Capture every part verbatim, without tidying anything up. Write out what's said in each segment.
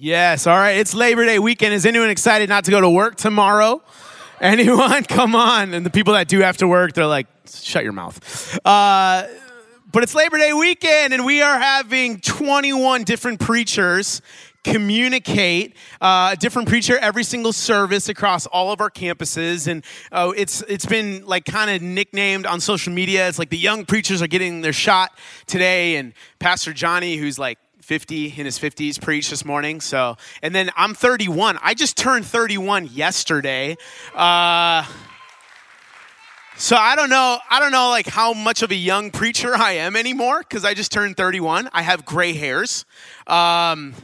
Yes, all right. It's Labor Day weekend. Is anyone excited not to go to work tomorrow? Anyone? Come on. And the people that do have to work, they're like, shut your mouth. Uh, but it's Labor Day weekend, and we are having twenty-one different preachers communicate, uh, a different preacher every single service across all of our campuses. And uh, it's it's been like kind of nicknamed on social media. It's like the young preachers are getting their shot today. And Pastor Johnny, who's like fifty, in his fifties, preached this morning. So, and then I'm thirty-one. I just turned thirty-one yesterday. Uh, so I don't know, I don't know like how much of a young preacher I am anymore, because I just turned thirty-one. I have gray hairs. Um,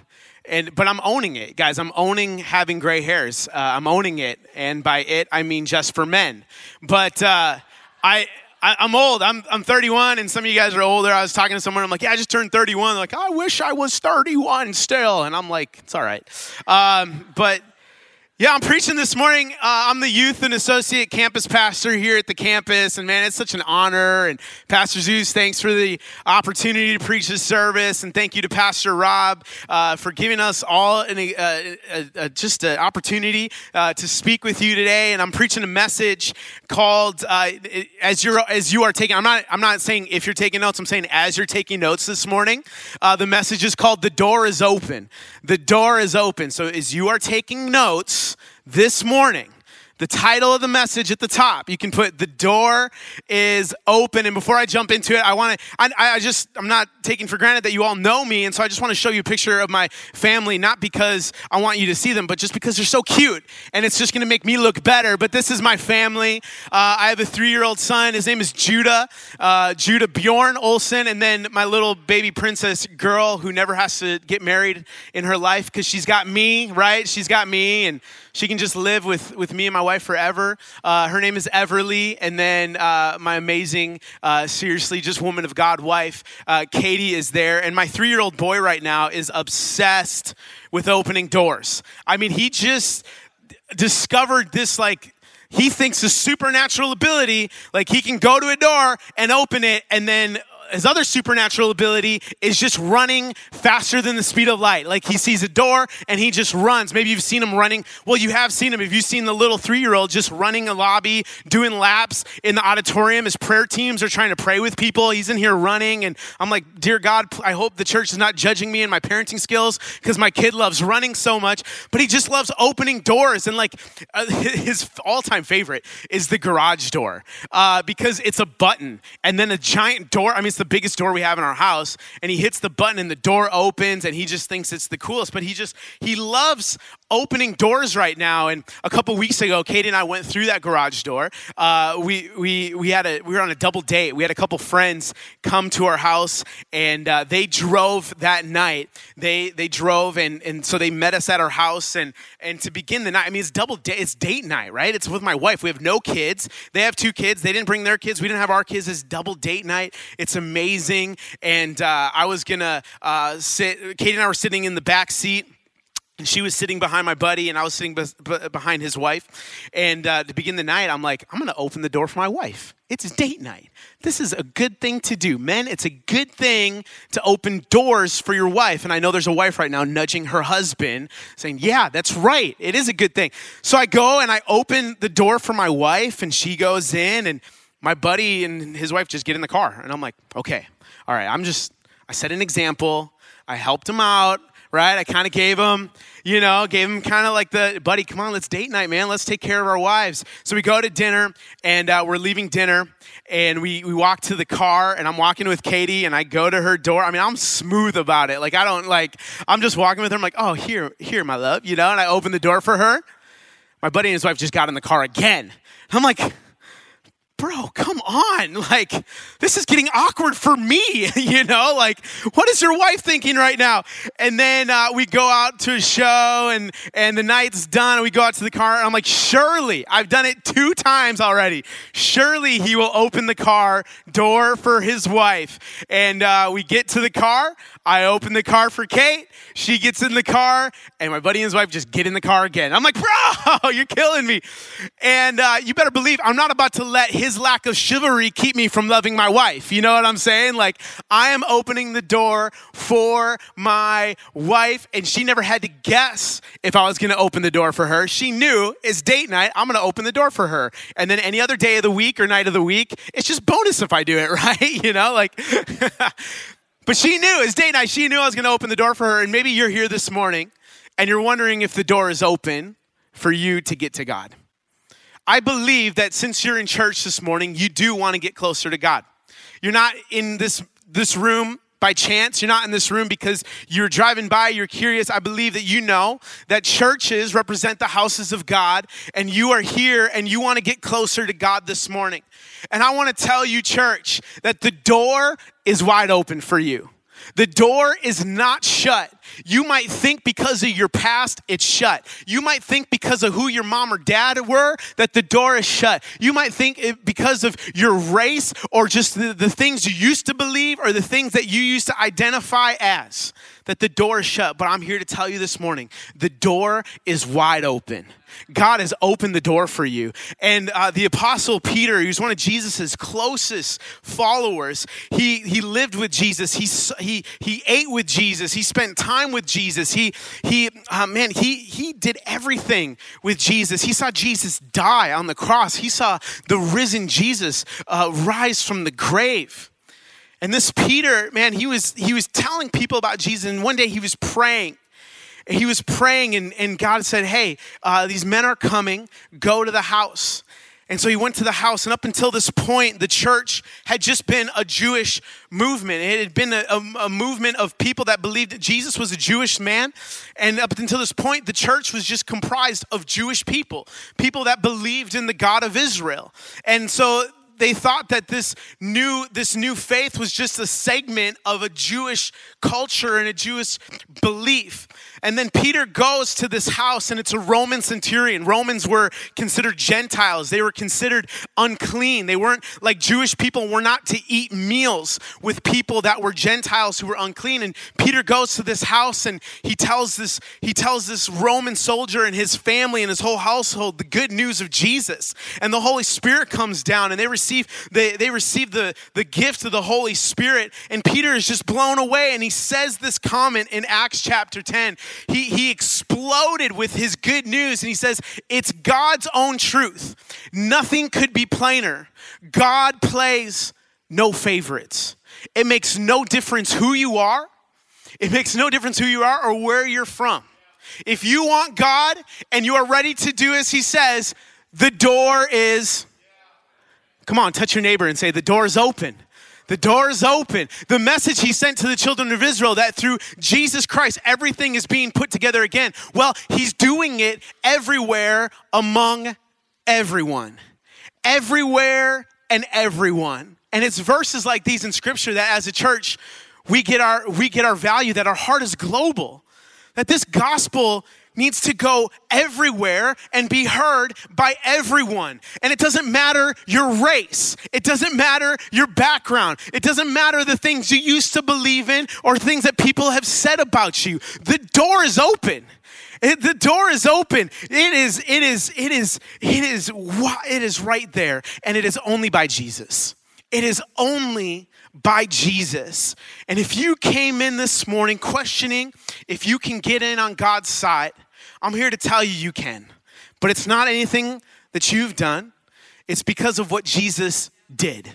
And, but I'm owning it, guys. I'm owning having gray hairs. Uh, I'm owning it. And by it, I mean just for men. But uh, I, I, I'm old. I'm I'm thirty-one, and some of you guys are older. I was talking to someone. I'm like, yeah, I just turned thirty-one. They're like, I wish I was thirty-one still. And I'm like, it's all right. Um, but, yeah, I'm preaching this morning. Uh, I'm the youth and associate campus pastor here at the campus. And, man, it's such an honor. And Pastor Zeus, thanks for the opportunity to preach this service. And thank you to Pastor Rob uh, for giving us all an, a, a, a, just an opportunity uh, to speak with you today. And I'm preaching a message called, uh, as you're as you are taking, I'm not, I'm not saying if you're taking notes, I'm saying as you're taking notes this morning, uh, the message is called The Door is Open. The Door is Open. So as you are taking notes this morning, the title of the message at the top, you can put The Door is Open. And before I jump into it, I want to, I, I just, I'm not taking for granted that you all know me. And so I just want to show you a picture of my family, not because I want you to see them, but just because they're so cute. And it's just going to make me look better. But this is my family. Uh, I have a three-year-old son. His name is Judah, uh, Judah Bjorn Olson. And then my little baby princess girl who never has to get married in her life because she's got me, right? She's got me. And she can just live with, with me and my wife forever. Uh, her name is Everly. And then uh, my amazing, uh, seriously, just woman of God wife, uh, Katie is there. And my three-year-old boy right now is obsessed with opening doors. I mean, he just discovered this, like, he thinks a supernatural ability, like he can go to a door and open it, and then his other supernatural ability is just running faster than the speed of light. Like he sees a door and he just runs. Maybe you've seen him running. Well, you have seen him. If you've seen the little three-year-old just running a lobby, doing laps in the auditorium as prayer teams are trying to pray with people, he's in here running. And I'm like, dear God, I hope the church is not judging me and my parenting skills because my kid loves running so much, but he just loves opening doors. And like uh, his all-time favorite is the garage door uh, because it's a button and then a giant door. I mean, it's the biggest door we have in our house, and he hits the button and the door opens, and he just thinks it's the coolest. But he just he loves opening doors right now. And a couple weeks ago, Katie and I went through that garage door. Uh, we we we had a we were on a double date. We had a couple friends come to our house, and uh, they drove that night. They they drove, and and so they met us at our house, and and to begin the night. I mean, it's double date. It's date night, right? It's with my wife. We have no kids. They have two kids. They didn't bring their kids. We didn't have our kids. It's double date night. It's a amazing, and uh, I was gonna uh, sit. Katie and I were sitting in the back seat, and she was sitting behind my buddy, and I was sitting be- be- behind his wife. And uh, to begin the night, I'm like, I'm gonna open the door for my wife. It's date night. This is a good thing to do. Men, it's a good thing to open doors for your wife. And I know there's a wife right now nudging her husband, saying, yeah, that's right. It is a good thing. So I go and I open the door for my wife, and she goes in, and my buddy and his wife just get in the car. And I'm like, okay, all right. I'm just, I set an example. I helped him out, right? I kind of gave him, you know, gave him kind of like the, buddy, come on, let's date night, man. Let's take care of our wives. So we go to dinner, and uh, we're leaving dinner, and we, we walk to the car, and I'm walking with Katie, and I go to her door. I mean, I'm smooth about it. Like, I don't like, I'm just walking with her. I'm like, oh, here, here, my love, you know? And I open the door for her. My buddy and his wife just got in the car again. I'm like, bro, come on. Like, this is getting awkward for me, you know? Like, what is your wife thinking right now? And then uh, we go out to a show, and, and the night's done, and we go out to the car, and I'm like, surely, I've done it two times already. Surely he will open the car door for his wife. And uh, we get to the car. I open the car for Kate. She gets in the car, and my buddy and his wife just get in the car again. I'm like, bro, you're killing me. And uh, you better believe I'm not about to let his lack of chivalry keep me from loving my wife. You know what I'm saying? Like, I am opening the door for my wife, and she never had to guess if I was going to open the door for her. She knew it's date night. I'm going to open the door for her. And then any other day of the week or night of the week, it's just bonus if I do it, right? You know, like... But she knew, it's date night, she knew I was going to open the door for her. And maybe you're here this morning and you're wondering if the door is open for you to get to God. I believe that since you're in church this morning, you do want to get closer to God. You're not in this, this room by chance. You're not in this room because you're driving by, you're curious. I believe that you know that churches represent the houses of God, and you are here and you want to get closer to God this morning. And I want to tell you, church, that the door is wide open for you. The door is not shut. You might think because of your past, it's shut. You might think because of who your mom or dad were, that the door is shut. You might think it because of your race or just the, the things you used to believe or the things that you used to identify as, that the door is shut. But I'm here to tell you this morning, the door is wide open. God has opened the door for you. And uh, the apostle Peter, who's one of Jesus's closest followers, he he lived with Jesus. He he he ate with Jesus. He spent time with Jesus. He he uh, man he he did everything with Jesus. He saw Jesus die on the cross. He saw the risen Jesus uh, rise from the grave. And this Peter, man, he was he was telling people about Jesus. And one day he was praying. He was praying, and, and God said, hey, uh, these men are coming, go to the house. And so he went to the house, and up until this point, the church had just been a Jewish movement. It had been a, a, a movement of people that believed that Jesus was a Jewish man. And up until this point, the church was just comprised of Jewish people, people that believed in the God of Israel. And so they thought that this new this new faith was just a segment of a Jewish culture and a Jewish belief. And then Peter goes to this house, and it's a Roman centurion. Romans were considered Gentiles. They were considered unclean. They weren't, like Jewish people were not to eat meals with people that were Gentiles who were unclean. And Peter goes to this house, and he tells this, he tells this Roman soldier and his family and his whole household the good news of Jesus. And the Holy Spirit comes down, and they receive They, they receive the, the gift of the Holy Spirit, and Peter is just blown away, and he says this comment in Acts chapter ten. He, he exploded with his good news, and he says, it's God's own truth. Nothing could be plainer. God plays no favorites. It makes no difference who you are. It makes no difference who you are or where you're from. If you want God and you are ready to do as he says, the door is... Come on, touch your neighbor and say, the door is open. The door is open. The message he sent to the children of Israel that through Jesus Christ, everything is being put together again. Well, he's doing it everywhere among everyone. Everywhere and everyone. And it's verses like these in scripture that as a church, we get our, we get our value, that our heart is global. That this gospel needs to go everywhere and be heard by everyone. And it doesn't matter your race. It doesn't matter your background. It doesn't matter the things you used to believe in or things that people have said about you. The door is open. It, the door is open. It is, it is, it is, it is, it is right there. And it is only by Jesus. It is only by Jesus. And if you came in this morning questioning if you can get in on God's side, I'm here to tell you you can. But it's not anything that you've done. It's because of what Jesus did.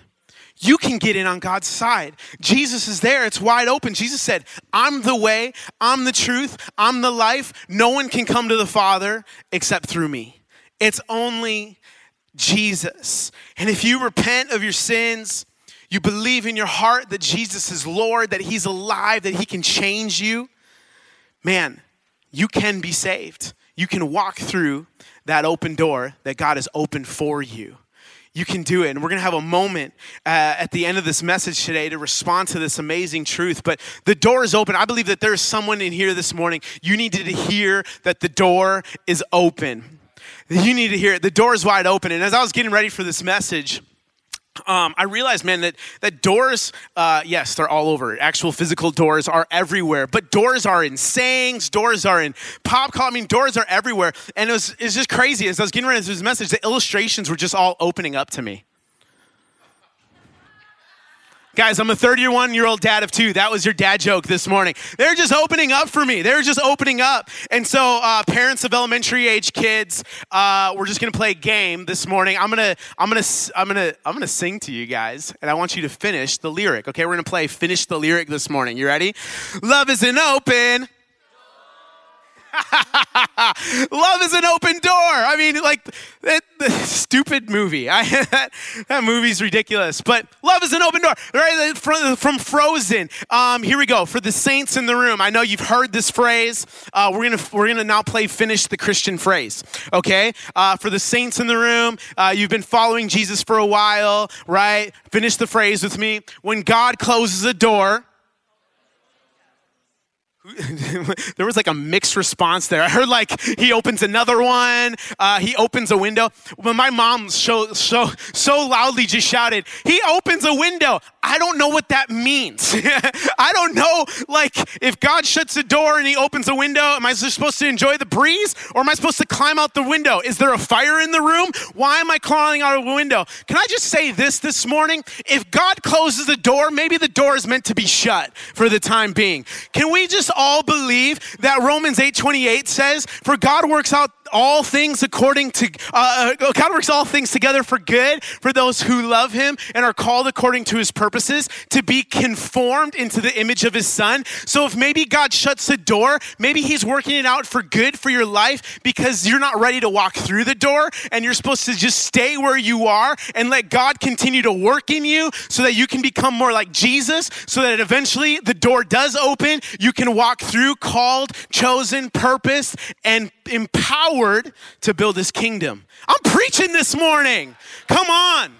You can get in on God's side. Jesus is there. It's wide open. Jesus said, I'm the way, I'm the truth, I'm the life. No one can come to the Father except through me. It's only Jesus. And if you repent of your sins, you believe in your heart that Jesus is Lord, that he's alive, that he can change you, man, you can be saved. You can walk through that open door that God has opened for you. You can do it. And we're going to have a moment uh, at the end of this message today to respond to this amazing truth. But the door is open. I believe that there's someone in here this morning. You needed to hear that the door is open. You need to hear it. The door is wide open. And as I was getting ready for this message, Um, I realized, man, that, that doors, uh, yes, they're all over. Actual physical doors are everywhere. But doors are in sayings. Doors are in pop culture. I mean, doors are everywhere. And it was, it was just crazy. As I was getting ready to this message, the illustrations were just all opening up to me. Guys, I'm a thirty-one-year-old dad of two. That was your dad joke this morning. They're just opening up for me. They're just opening up. And so uh, parents of elementary-age kids, uh, we're just going to play a game this morning. I'm going to I'm going to I'm going to I'm going to sing to you guys, and I want you to finish the lyric. Okay, we're going to play Finish the Lyric this morning. You ready? Love is an open Love is an open door. I mean, like, that, that stupid movie. I, that, that movie's ridiculous. But love is an open door, right? From, from Frozen. Um, here we go. For the saints in the room, I know you've heard this phrase. Uh, we're gonna we're gonna now play Finish the Christian Phrase. Okay. Uh, for the saints in the room, uh, you've been following Jesus for a while, right? Finish the phrase with me. When God closes a door. There was like a mixed response there. I heard like he opens another one. Uh, he opens a window. When my mom so, so, so loudly just shouted, he opens a window. I don't know what that means. I don't know, like, if God shuts a door and he opens a window, am I supposed to enjoy the breeze or am I supposed to climb out the window? Is there a fire in the room? Why am I crawling out of a window? Can I just say this this morning? If God closes the door, maybe the door is meant to be shut for the time being. Can we just all believe that Romans eight twenty-eight says, for God works out all things according to, uh, God works all things together for good for those who love him and are called according to his purposes to be conformed into the image of his son. So if maybe God shuts the door, maybe he's working it out for good for your life because you're not ready to walk through the door and you're supposed to just stay where you are and let God continue to work in you so that you can become more like Jesus so that eventually the door does open. You can walk through called, chosen, purposed, and empowered to build his kingdom. I'm preaching this morning. Come on.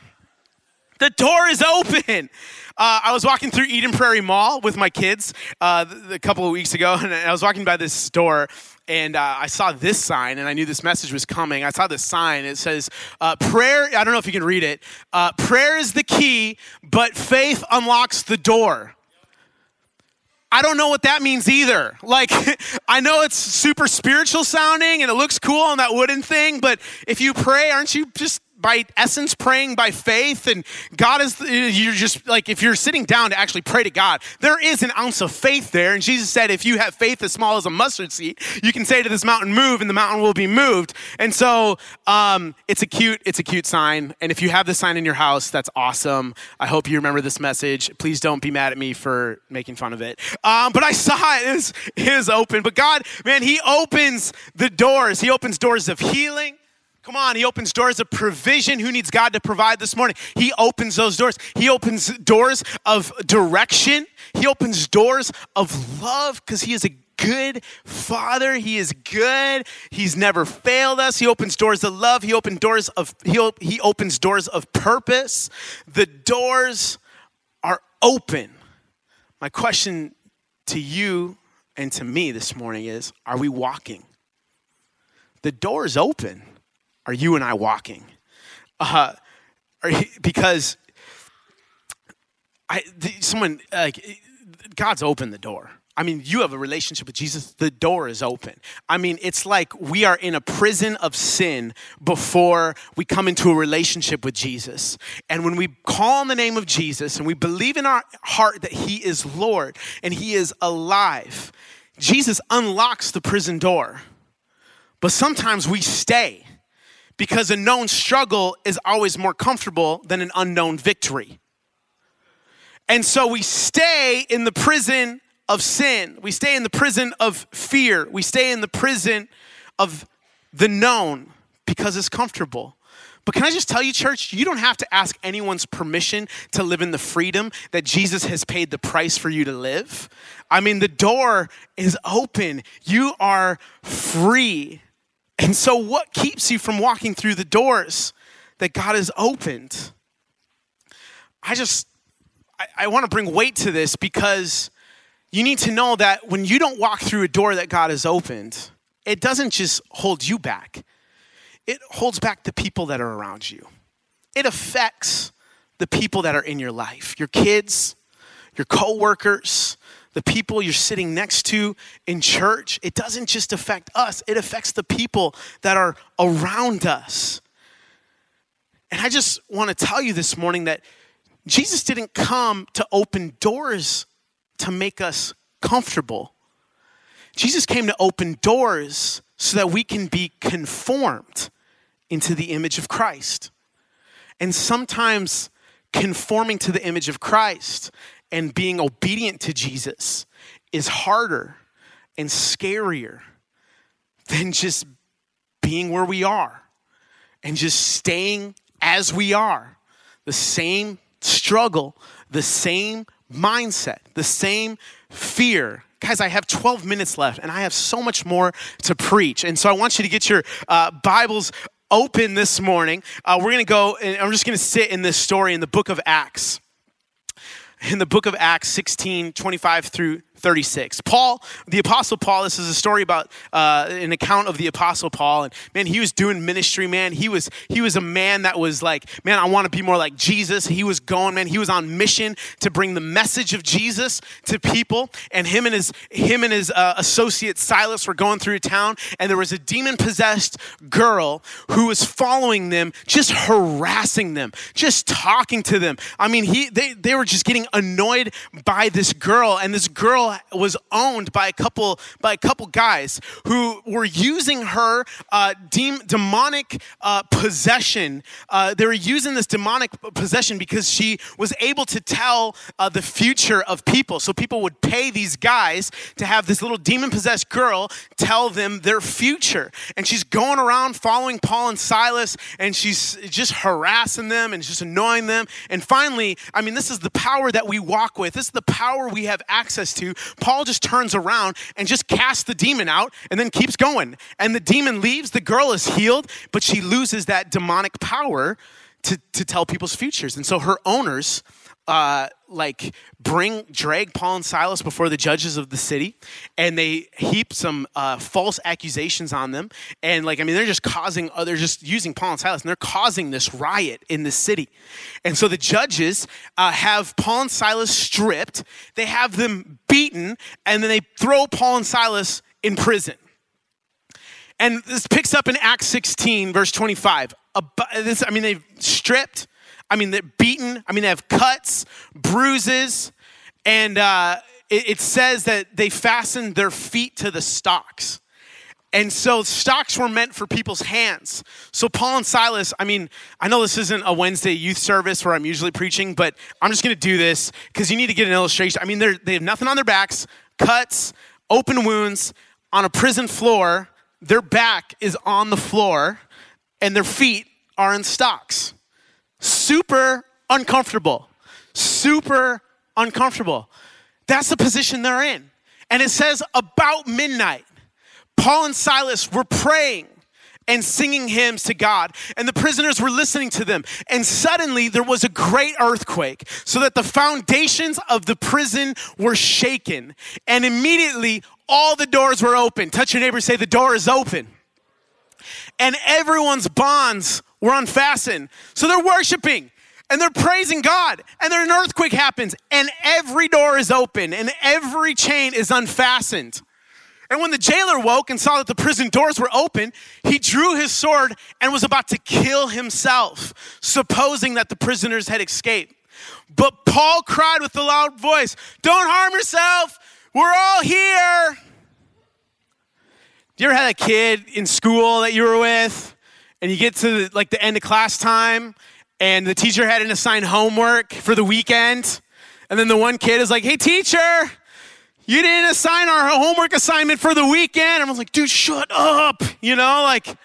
The door is open. Uh, I was walking through Eden Prairie Mall with my kids uh, a couple of weeks ago, and I was walking by this store, and uh, I saw this sign, and I knew this message was coming. I saw this sign. It says, uh, prayer, I don't know if you can read it. Uh, prayer is the key, but faith unlocks the door. I don't know what that means either. Like, I know it's super spiritual sounding and it looks cool on that wooden thing, but if you pray, aren't you just by essence praying by faith? And God is, you're just like, if you're sitting down to actually pray to God, there is an ounce of faith there. And Jesus said, if you have faith as small as a mustard seed, you can say to this mountain, move, and the mountain will be moved. And so um, it's a cute, it's a cute sign. And if you have this sign in your house, that's awesome. I hope you remember this message. Please don't be mad at me for making fun of it. Um, but I saw it, it was, it was open. But God, man, he opens the doors. He opens doors of healing. Come on, he opens doors of provision. Who needs God to provide this morning? He opens those doors. He opens doors of direction. He opens doors of love because he is a good father. He is good. He's never failed us. He opens doors of love. He opens doors of he, op- he opens doors of purpose. The doors are open. My question to you and to me this morning is, are we walking? The door is open. Are you and I walking? Uh, are you, because I, someone, like, God's opened the door. I mean, you have a relationship with Jesus. The door is open. I mean, it's like we are in a prison of sin before we come into a relationship with Jesus. And when we call on the name of Jesus and we believe in our heart that he is Lord and he is alive, Jesus unlocks the prison door. But sometimes we stay. Because a known struggle is always more comfortable than an unknown victory. And so we stay in the prison of sin. We stay in the prison of fear. We stay in the prison of the known because it's comfortable. But can I just tell you, church, you don't have to ask anyone's permission to live in the freedom that Jesus has paid the price for you to live. I mean, the door is open. You are free. And so what keeps you from walking through the doors that God has opened? I just, I, I want to bring weight to this because you need to know that when you don't walk through a door that God has opened, it doesn't just hold you back. It holds back the people that are around you. It affects the people that are in your life, your kids, your coworkers, the people you're sitting next to in church. It doesn't just affect us. It affects the people that are around us. And I just want to tell you this morning that Jesus didn't come to open doors to make us comfortable. Jesus came to open doors so that we can be conformed into the image of Christ. And sometimes conforming to the image of Christ and being obedient to Jesus is harder and scarier than just being where we are and just staying as we are. The same struggle, the same mindset, the same fear. Guys, I have twelve minutes left and I have so much more to preach. And so I want you to get your uh, Bibles open this morning. Uh, we're going to go, and I'm just going to sit in this story in the book of Acts. In the book of Acts sixteen, twenty-five through thirty-six. Paul, the Apostle Paul, this is a story about uh, an account of the Apostle Paul. And man, he was doing ministry, man. He was he was a man that was like, man, I want to be more like Jesus. He was going, man. He was on mission to bring the message of Jesus to people. And him and his him and his uh, associate Silas were going through town. And there was a demon-possessed girl who was following them, just harassing them, just talking to them. I mean, he they they were just getting annoyed by this girl, and this girl was owned by a couple by a couple guys who were using her uh, de- demonic uh, possession. Uh, they were using this demonic possession because she was able to tell uh, the future of people. So people would pay these guys to have this little demon-possessed girl tell them their future. And she's going around following Paul and Silas, and she's just harassing them and just annoying them. And finally, I mean, this is the power that we walk with. This is the power we have access to. Paul just turns around and just casts the demon out and then keeps going. And the demon leaves, the girl is healed, but she loses that demonic power to, to tell people's futures. And so her owners uh, like bring, drag Paul and Silas before the judges of the city, and they heap some uh, false accusations on them. And like, I mean, they're just causing, uh, they're just using Paul and Silas, and they're causing this riot in the city. And so the judges uh, have Paul and Silas stripped, they have them beaten, and then they throw Paul and Silas in prison. And this picks up in Acts sixteen, verse twenty-five. About this, I mean, they've stripped, I mean, they're beaten. I mean, they have cuts, bruises, and uh, it, it says that they fastened their feet to the stocks. And so stocks were meant for people's hands. So Paul and Silas, I mean, I know this isn't a Wednesday youth service where I'm usually preaching, but I'm just going to do this because you need to get an illustration. I mean, they have nothing on their backs, cuts, open wounds, on a prison floor. Their back is on the floor, and their feet are in stocks. Super uncomfortable, super uncomfortable. That's the position they're in. And it says about midnight, Paul and Silas were praying and singing hymns to God, and the prisoners were listening to them. And suddenly there was a great earthquake, so that the foundations of the prison were shaken. And immediately all the doors were open. Touch your neighbor, say, the door is open. And everyone's bonds were unfastened. So they're worshiping and they're praising God, and then an earthquake happens, and every door is open and every chain is unfastened. And when the jailer woke and saw that the prison doors were open, he drew his sword and was about to kill himself, supposing that the prisoners had escaped. But Paul cried with a loud voice, "Don't harm yourself. We're all here." You ever had a kid in school that you were with, and you get to the, like the end of class time, and the teacher hadn't assigned homework for the weekend, and then the one kid is like, "Hey teacher, you didn't assign our homework assignment for the weekend." Everyone's like, "Dude, shut up." You know, like,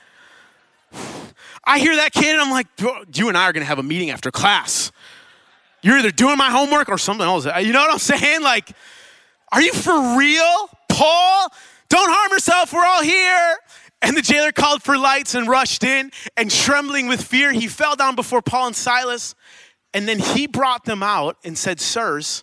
I hear that kid and I'm like, you and I are gonna have a meeting after class. You're either doing my homework or something else. You know what I'm saying? Like, are you for real, Paul? Don't harm yourself, we're all here. And the jailer called for lights and rushed in, and trembling with fear, he fell down before Paul and Silas. And then he brought them out and said, "Sirs,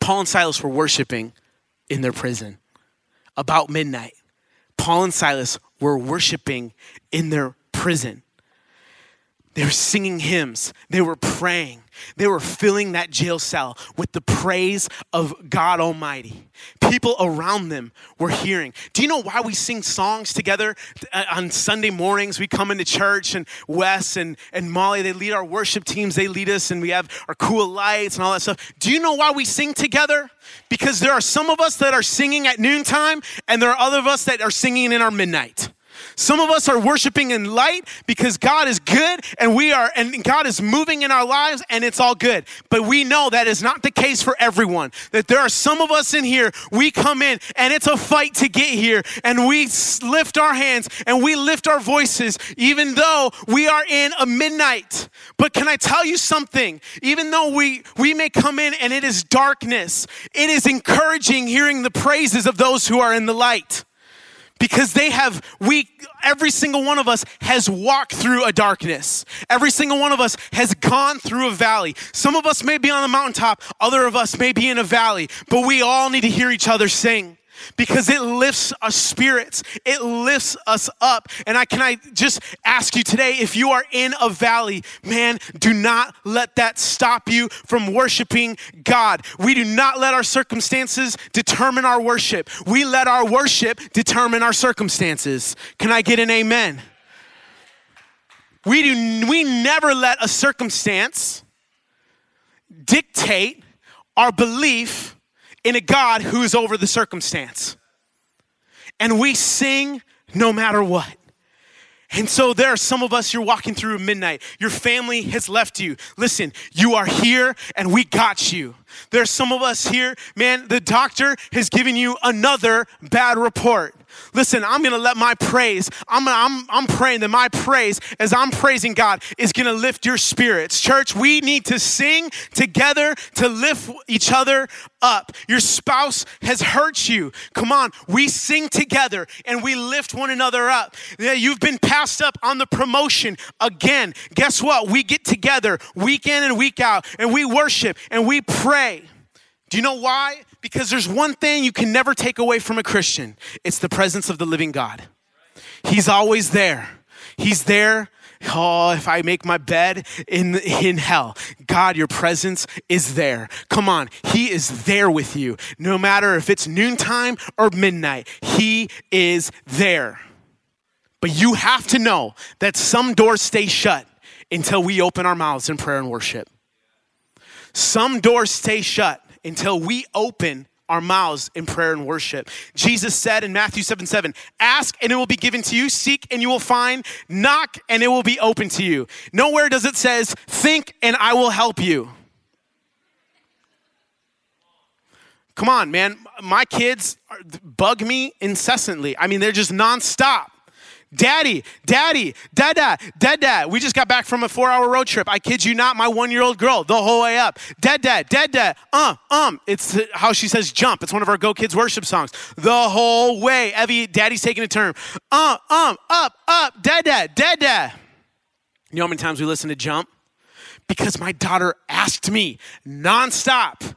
Paul and Silas were worshiping in their prison. About midnight, Paul and Silas were worshiping in their prison. They were singing hymns. They were praying. They were filling that jail cell with the praise of God Almighty. People around them were hearing. Do you know why we sing songs together on Sunday mornings? We come into church and Wes and, and Molly, they lead our worship teams. They lead us and we have our cool lights and all that stuff. Do you know why we sing together? Because there are some of us that are singing at noontime and there are other of us that are singing in our midnight. Some of us are worshiping in light because God is good and we are, and God is moving in our lives and it's all good. But we know that is not the case for everyone. That there are some of us in here, we come in and it's a fight to get here and we lift our hands and we lift our voices even though we are in a midnight. But can I tell you something? Even though we, we may come in and it is darkness, it is encouraging hearing the praises of those who are in the light. Because they have, we, every single one of us has walked through a darkness. Every single one of us has gone through a valley. Some of us may be on the mountaintop, other of us may be in a valley, but we all need to hear each other sing. Because it lifts our spirits. It lifts us up. And I can I just ask you today, if you are in a valley, man, do not let that stop you from worshiping God. We do not let our circumstances determine our worship. We let our worship determine our circumstances. Can I get an amen? We do. We never let a circumstance dictate our belief in a God who is over the circumstance. And we sing no matter what. And so there are some of us, you're walking through midnight. Your family has left you. Listen, you are here and we got you. There are some of us here, man, the doctor has given you another bad report. Listen, I'm going to let my praise, I'm, I'm, I'm praying that my praise, as I'm praising God, is going to lift your spirits. Church, we need to sing together to lift each other up. Your spouse has hurt you. Come on, we sing together and we lift one another up. You've been passed up on the promotion again. Guess what? We get together week in and week out and we worship and we pray. Do you know why? Because there's one thing you can never take away from a Christian. It's the presence of the living God. He's always there. He's there. Oh, if I make my bed in in hell, God, your presence is there. Come on. He is there with you. No matter if it's noontime or midnight, he is there. But you have to know that some doors stay shut until we open our mouths in prayer and worship. Some doors stay shut until we open our mouths in prayer and worship. Jesus said in Matthew seven seven, ask and it will be given to you, seek and you will find, knock and it will be open to you. Nowhere does it says, think and I will help you. Come on, man. My kids bug me incessantly. I mean, they're just nonstop. Daddy, daddy, dada, dada. We just got back from a four-hour road trip. I kid you not, my one-year-old girl, the whole way up. Dada, dada, uh, um. It's how she says jump. It's one of our Go Kids worship songs. The whole way. Evie, daddy's taking a turn. Uh, um, up, up, dada, dada. You know how many times we listen to jump? Because my daughter asked me nonstop.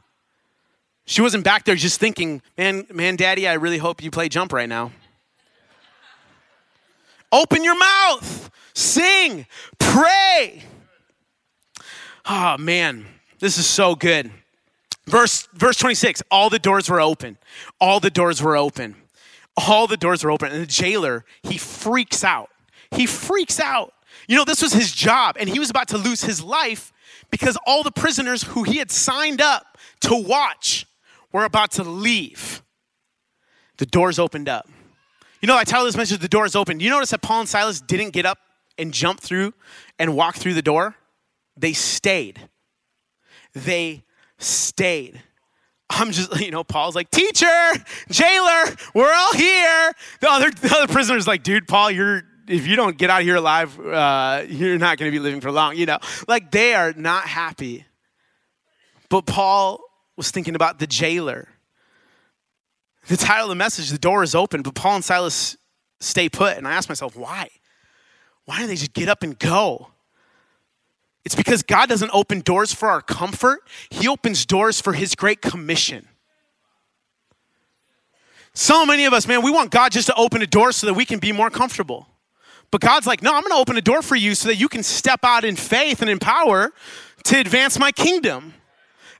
She wasn't back there just thinking, man, man, daddy, I really hope you play jump right now. Open your mouth, sing, pray. Oh man, this is so good. Verse verse twenty-six, all the doors were open. All the doors were open. All the doors were open. And the jailer, he freaks out. He freaks out. You know, this was his job and he was about to lose his life because all the prisoners who he had signed up to watch were about to leave. The doors opened up. You know, I titled this message, The Door is Open. You notice that Paul and Silas didn't get up and jump through and walk through the door? They stayed. They stayed. I'm just, you know, Paul's like, teacher, jailer, we're all here. The other, the other prisoner's like, dude, Paul, you're if you don't get out of here alive, uh, you're not going to be living for long, you know. Like, they are not happy. But Paul was thinking about the jailer. The title of the message, The Door is Open, but Paul and Silas stay put. And I asked myself, why? Why don't they just get up and go? It's because God doesn't open doors for our comfort. He opens doors for his great commission. So many of us, man, we want God just to open a door so that we can be more comfortable. But God's like, no, I'm going to open a door for you so that you can step out in faith and in power to advance my kingdom.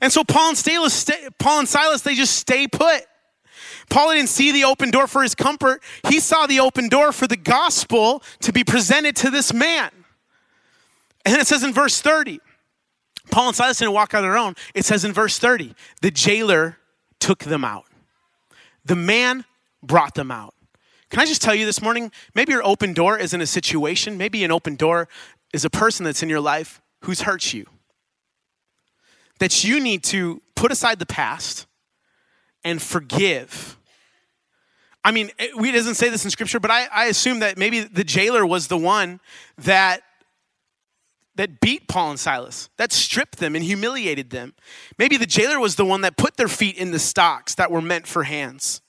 And so Paul and Silas, Paul and Silas, they just stay put. Paul didn't see the open door for his comfort. He saw the open door for the gospel to be presented to this man. And then it says in verse thirty, Paul and Silas didn't walk on their own. It says in verse thirty, the jailer took them out. The man brought them out. Can I just tell you this morning, maybe your open door isn't a situation. Maybe an open door is a person that's in your life who's hurt you. That you need to put aside the past and forgive. I mean, it, it doesn't say this in scripture, but I, I assume that maybe the jailer was the one that that beat Paul and Silas, that stripped them and humiliated them. Maybe the jailer was the one that put their feet in the stocks that were meant for hands.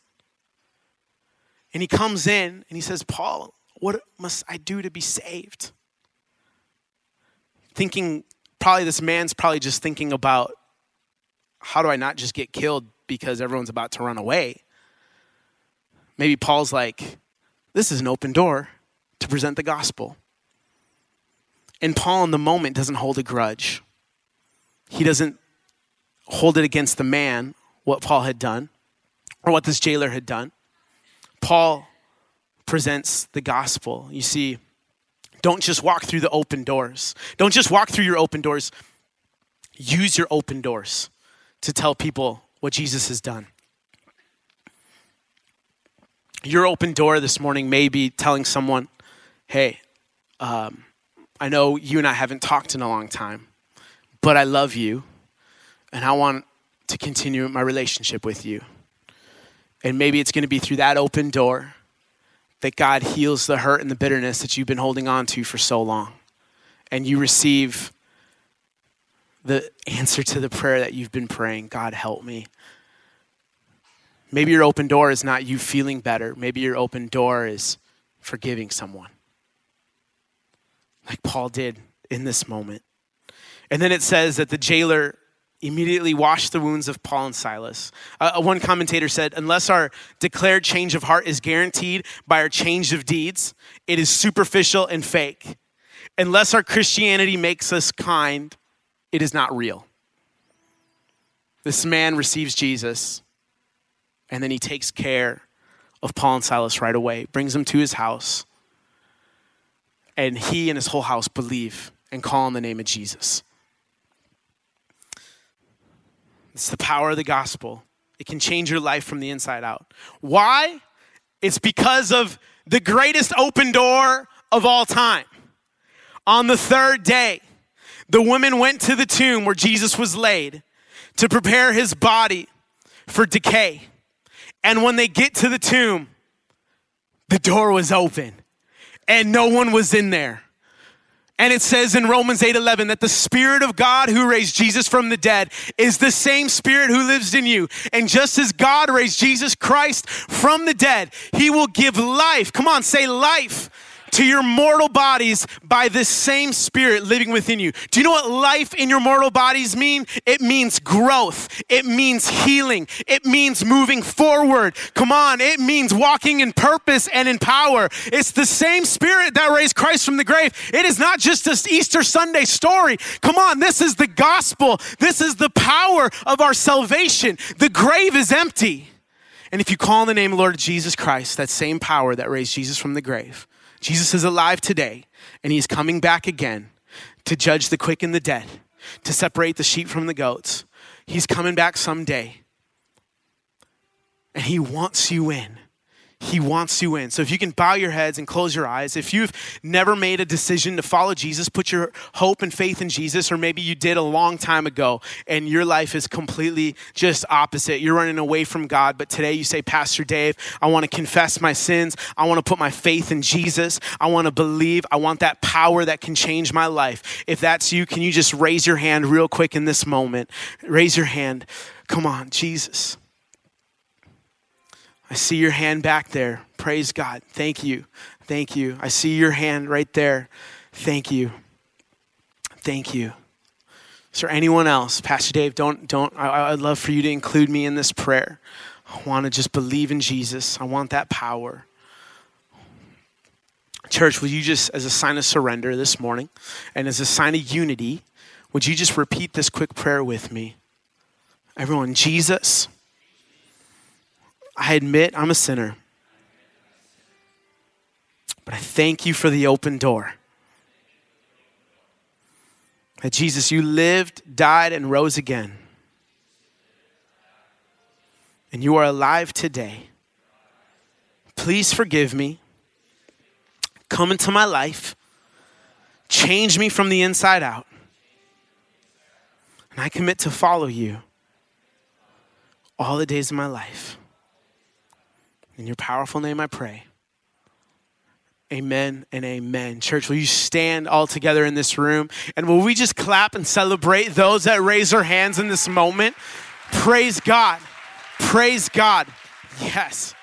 And he comes in and he says, Paul, what must I do to be saved? Thinking, probably this man's probably just thinking about, how do I not just get killed because everyone's about to run away? Maybe Paul's like, this is an open door to present the gospel. And Paul in the moment doesn't hold a grudge. He doesn't hold it against the man, what Paul had done or what this jailer had done. Paul presents the gospel. You see, don't just walk through the open doors. Don't just walk through your open doors. Use your open doors to tell people what Jesus has done. Your open door this morning may be telling someone, hey, um, I know you and I haven't talked in a long time, but I love you, and I want to continue my relationship with you. And maybe it's going to be through that open door that God heals the hurt and the bitterness that you've been holding on to for so long, and you receive the answer to the prayer that you've been praying, God, help me. Maybe your open door is not you feeling better. Maybe your open door is forgiving someone, like Paul did in this moment. And then it says that the jailer immediately washed the wounds of Paul and Silas. Uh, one commentator said, unless our declared change of heart is guaranteed by our change of deeds, it is superficial and fake. Unless our Christianity makes us kind, it is not real. This man receives Jesus, and then he takes care of Paul and Silas right away, brings them to his house, and he and his whole house believe and call on the name of Jesus. It's the power of the gospel. It can change your life from the inside out. Why? It's because of the greatest open door of all time. On the third day, the women went to the tomb where Jesus was laid to prepare his body for decay. And when they get to the tomb, the door was open. And no one was in there. And it says in Romans eight eleven that the Spirit of God who raised Jesus from the dead is the same Spirit who lives in you. And just as God raised Jesus Christ from the dead, he will give life, come on, say life, to your mortal bodies by this same Spirit living within you. Do you know what life in your mortal bodies mean? It means growth. It means healing. It means moving forward. Come on, it means walking in purpose and in power. It's the same Spirit that raised Christ from the grave. It is not just this Easter Sunday story. Come on, this is the gospel. This is the power of our salvation. The grave is empty. And if you call on the name of Lord Jesus Christ, that same power that raised Jesus from the grave, Jesus is alive today, and he's coming back again to judge the quick and the dead, to separate the sheep from the goats. He's coming back someday, and he wants you in. He wants you in. So if you can bow your heads and close your eyes, if you've never made a decision to follow Jesus, put your hope and faith in Jesus, or maybe you did a long time ago and your life is completely just opposite. You're running away from God, but today you say, Pastor Dave, I want to confess my sins. I want to put my faith in Jesus. I want to believe. I want that power that can change my life. If that's you, can you just raise your hand real quick in this moment? Raise your hand. Come on, Jesus. I see your hand back there. Praise God. Thank you. Thank you. I see your hand right there. Thank you. Thank you. Is there anyone else? Pastor Dave, don't, don't, I, I'd love for you to include me in this prayer. I want to just believe in Jesus. I want that power. Church, will you just, as a sign of surrender this morning and as a sign of unity, would you just repeat this quick prayer with me? Everyone, Jesus, I admit I'm a sinner, but I thank you for the open door. That Jesus, you lived, died, and rose again. And you are alive today. Please forgive me. Come into my life. Change me from the inside out. And I commit to follow you all the days of my life. In your powerful name I pray. Amen and amen. Church, will you stand all together in this room? And will we just clap and celebrate those that raise their hands in this moment? Praise God. Praise God. Yes.